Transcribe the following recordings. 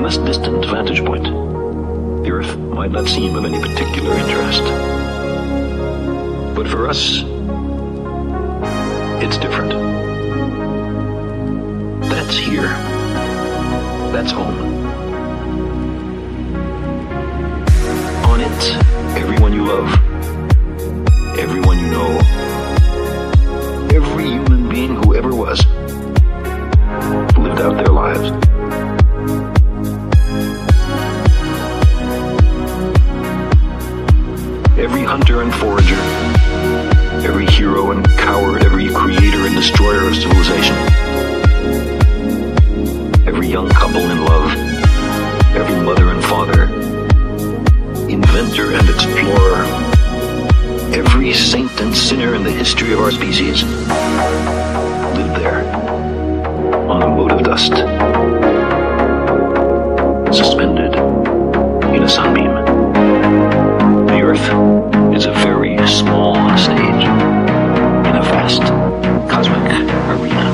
From this distant vantage point, the Earth might not seem of any particular interest. But for us, it's different. That's here. That's home. On it, everyone you love, everyone you know, every human being who ever was, lived out their lives. Every hunter and forager, every hero and coward, every creator and destroyer of civilization, every young couple in love, every mother and father, inventor and explorer, every saint and sinner in the history of our species lived there, on a mote of dust, suspended in a sunbeam. The Earth is a very small stage in a vast cosmic arena.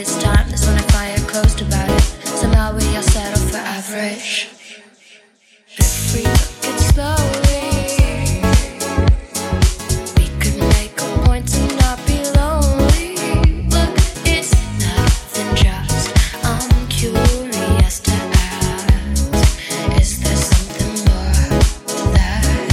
it's time. There's only fire closed about it. Somehow we are settled for average. If we took it slowly, we could make a point to not be lonely. Look, it's nothing, just I'm curious to ask, is there something more to that?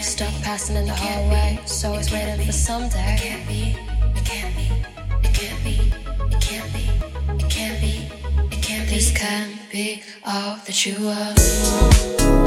Stuck passing in the hallway, so always waiting for someday. It can't be, it can't be, it can't be, it can't be, it can't be, it can't be. This can't be all that you are.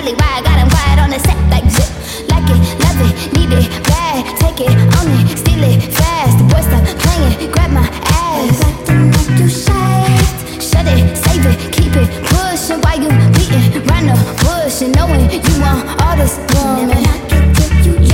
probably why I got him quiet on the set. Like zip, like it, love it, need it, bad. Take it, own it, steal it, fast. The boy stop playing, grab my ass. Acting like you shy. Shut it, save it, keep it, pushin'. Why you beatin' round the bush and knowin' you want all this woman? You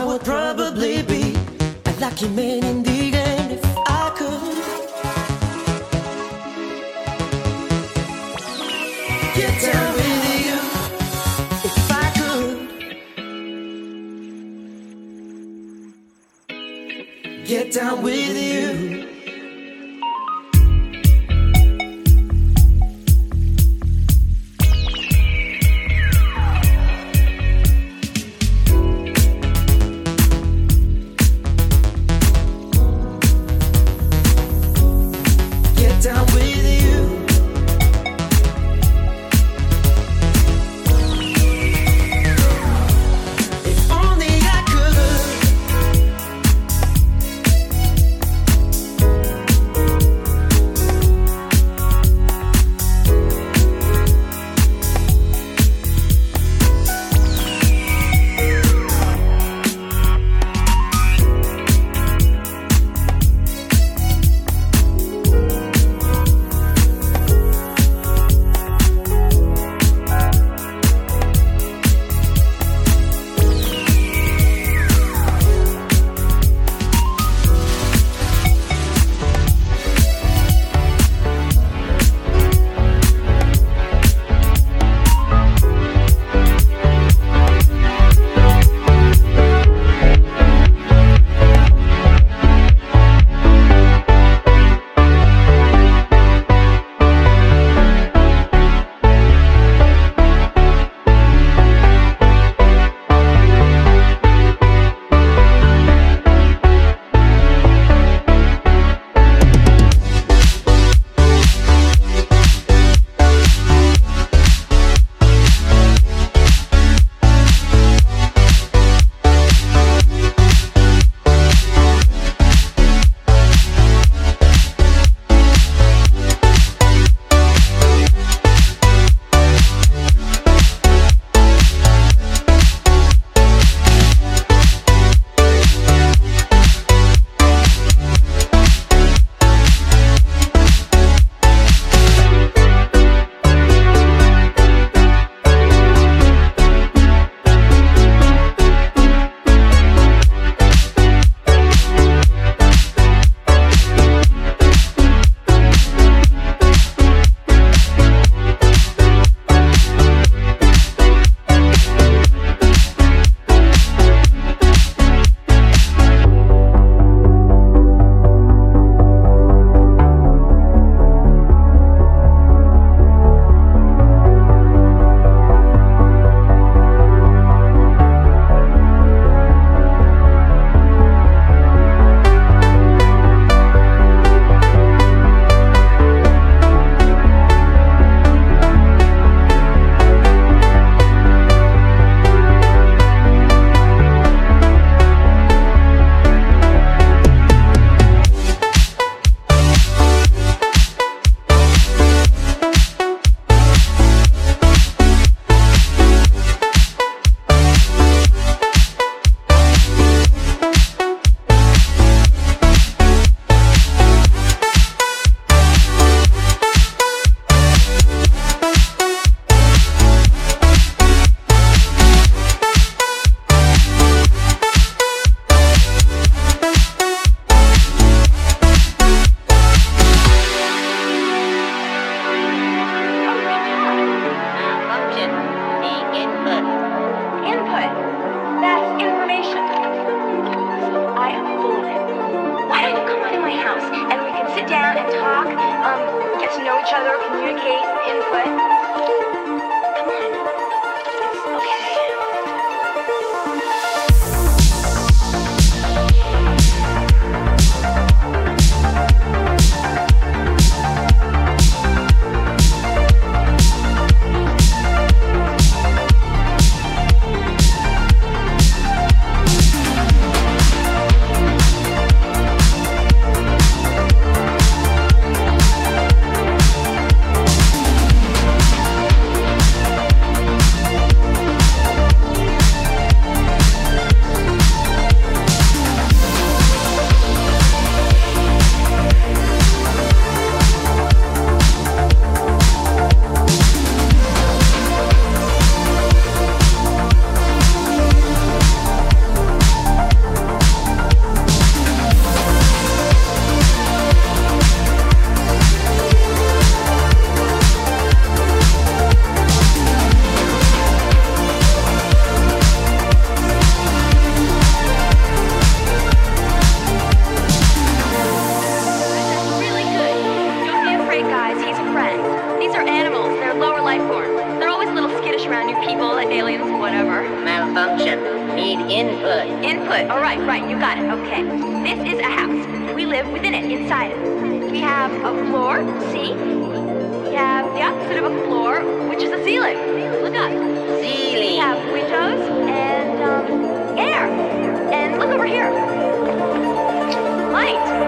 I would probably be a lucky man in the game if I could get down with you. If I could get down with you. need input. Input. All right, you got it. Okay. This is a house. We live within it, inside it. We have a floor, see? We have, sort of a floor, which is a ceiling. Look up. Ceiling. We have windows and, air. And look over here. Light.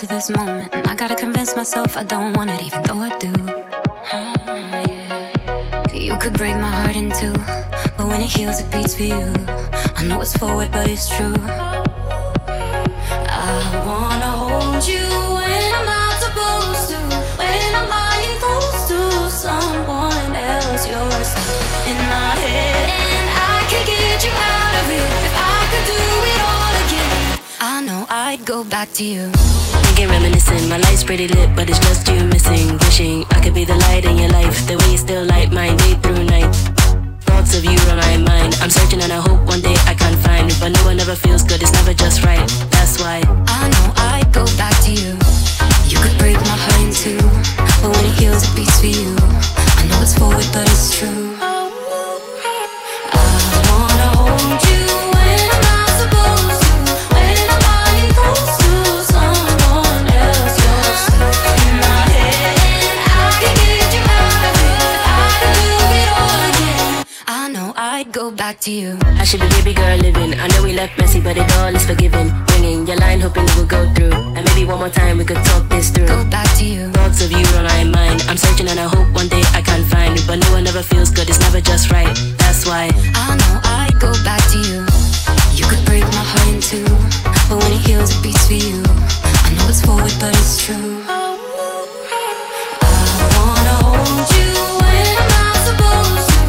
To this moment, and I gotta convince myself I don't want it, even though I do. You could break my heart in two, but when it heals, it beats for you. I know it's forward, but it's true. I wanna hold you when I'm not supposed to, when I'm lying close to someone else. You're stuck in my head, and I could get you out of it if I could do it all again. I know I'd go back to you. Reminiscing, my light's pretty lit, but it's just you missing. Wishing I could be the light in your life, the way you still light mine day through night. Thoughts of you on my mind, I'm searching and I hope one day I can find it. But no one ever feels good, it's never just right. That's why I know I'd go back to you. You could break my heart in two, but when it heals, it beats for you. I know it's forward, but it's true. I wanna hold you when I'm not supposed to, when I'm lying close to someone. Go back to you. I should be baby girl living. I know we left messy, but it all is forgiven. Ringing your line, hoping it will go through. And maybe one more time we could talk this through. Go back to you. Thoughts of you on my mind. I'm searching and I hope one day I can find it. But no one ever feels good, it's never just right. That's why I know I'd go back to you. You could break my heart in two, but when it heals, it beats for you. I know it's forward, but it's true. I wanna hold you when I'm not supposed to.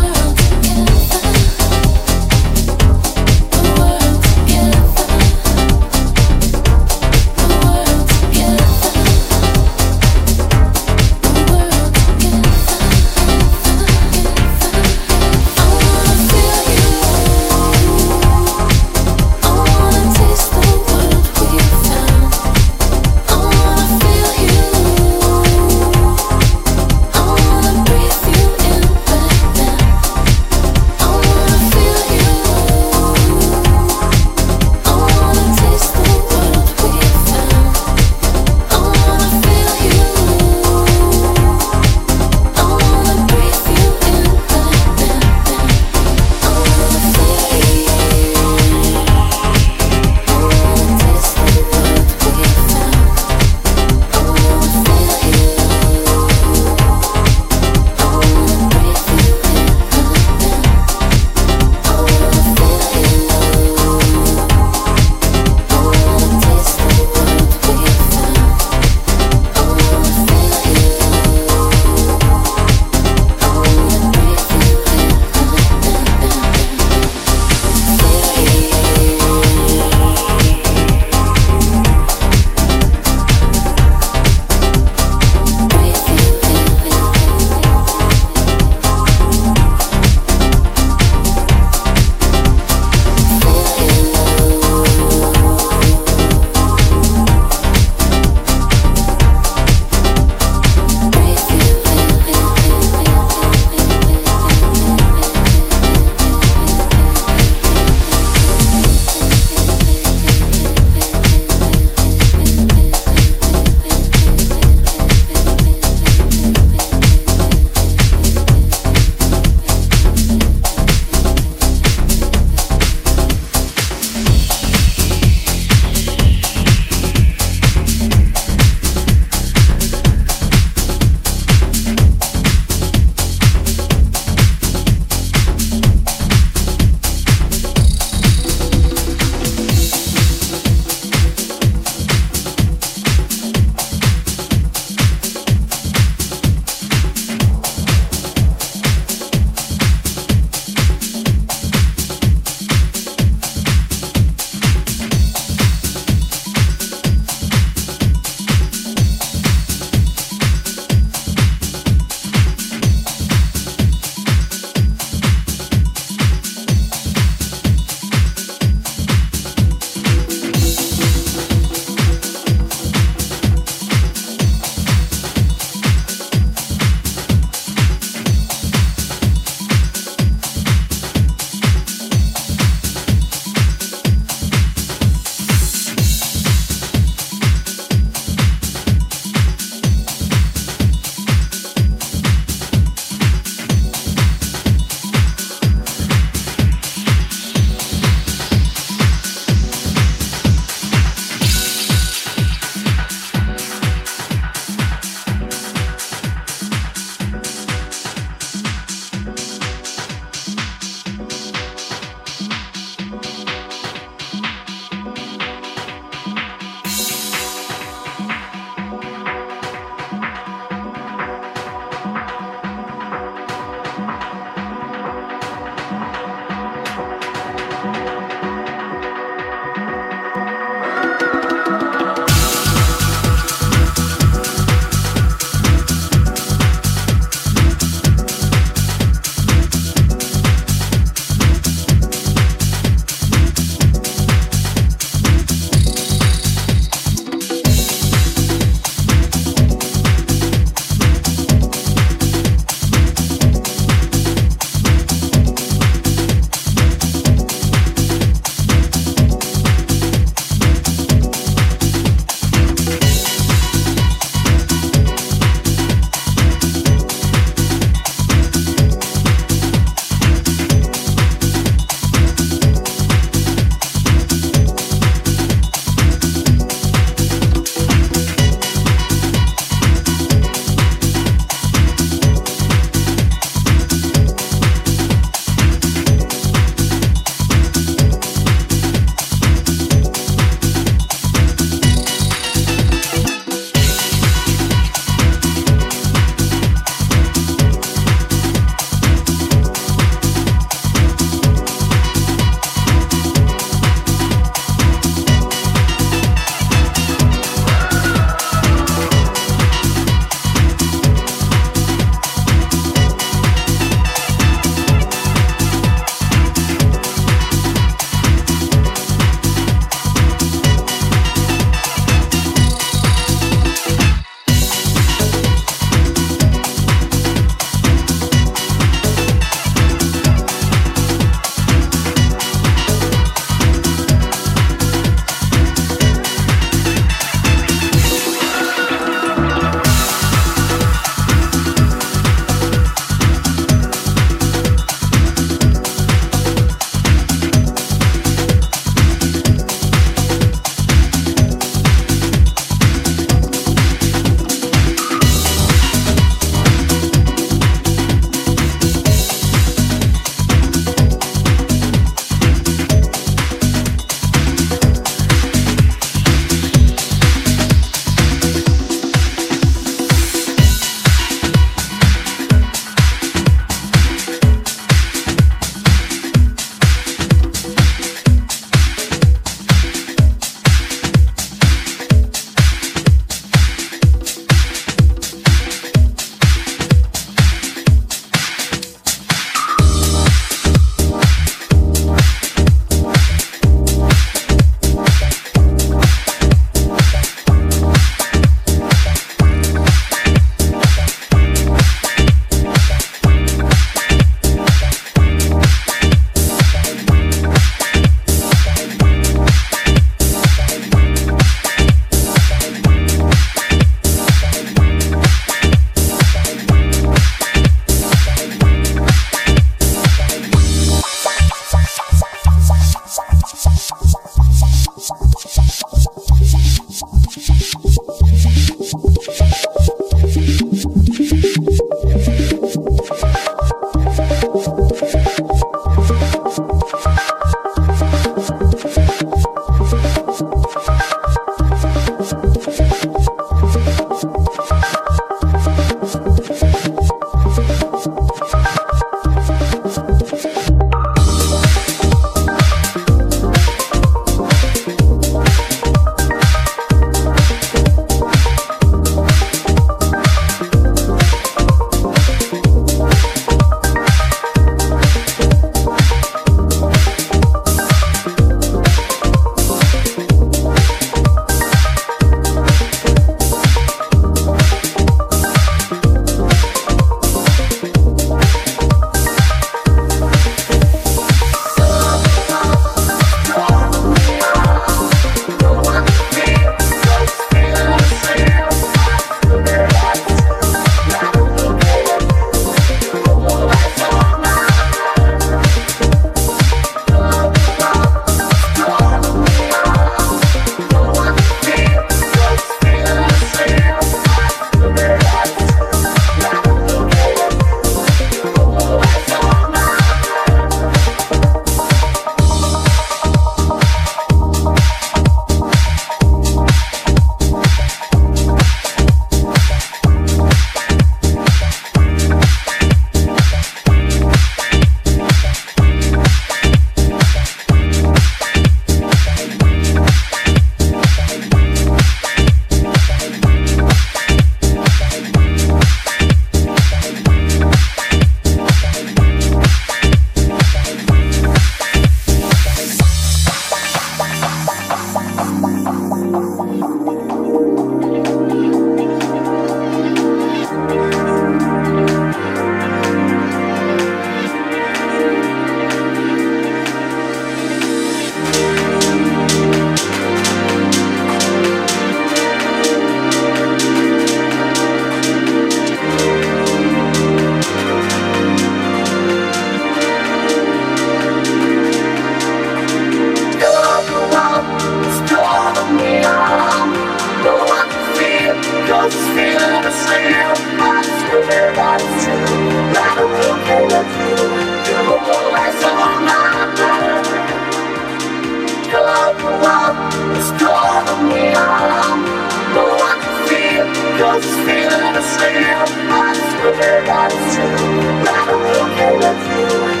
That's true, but we can look through.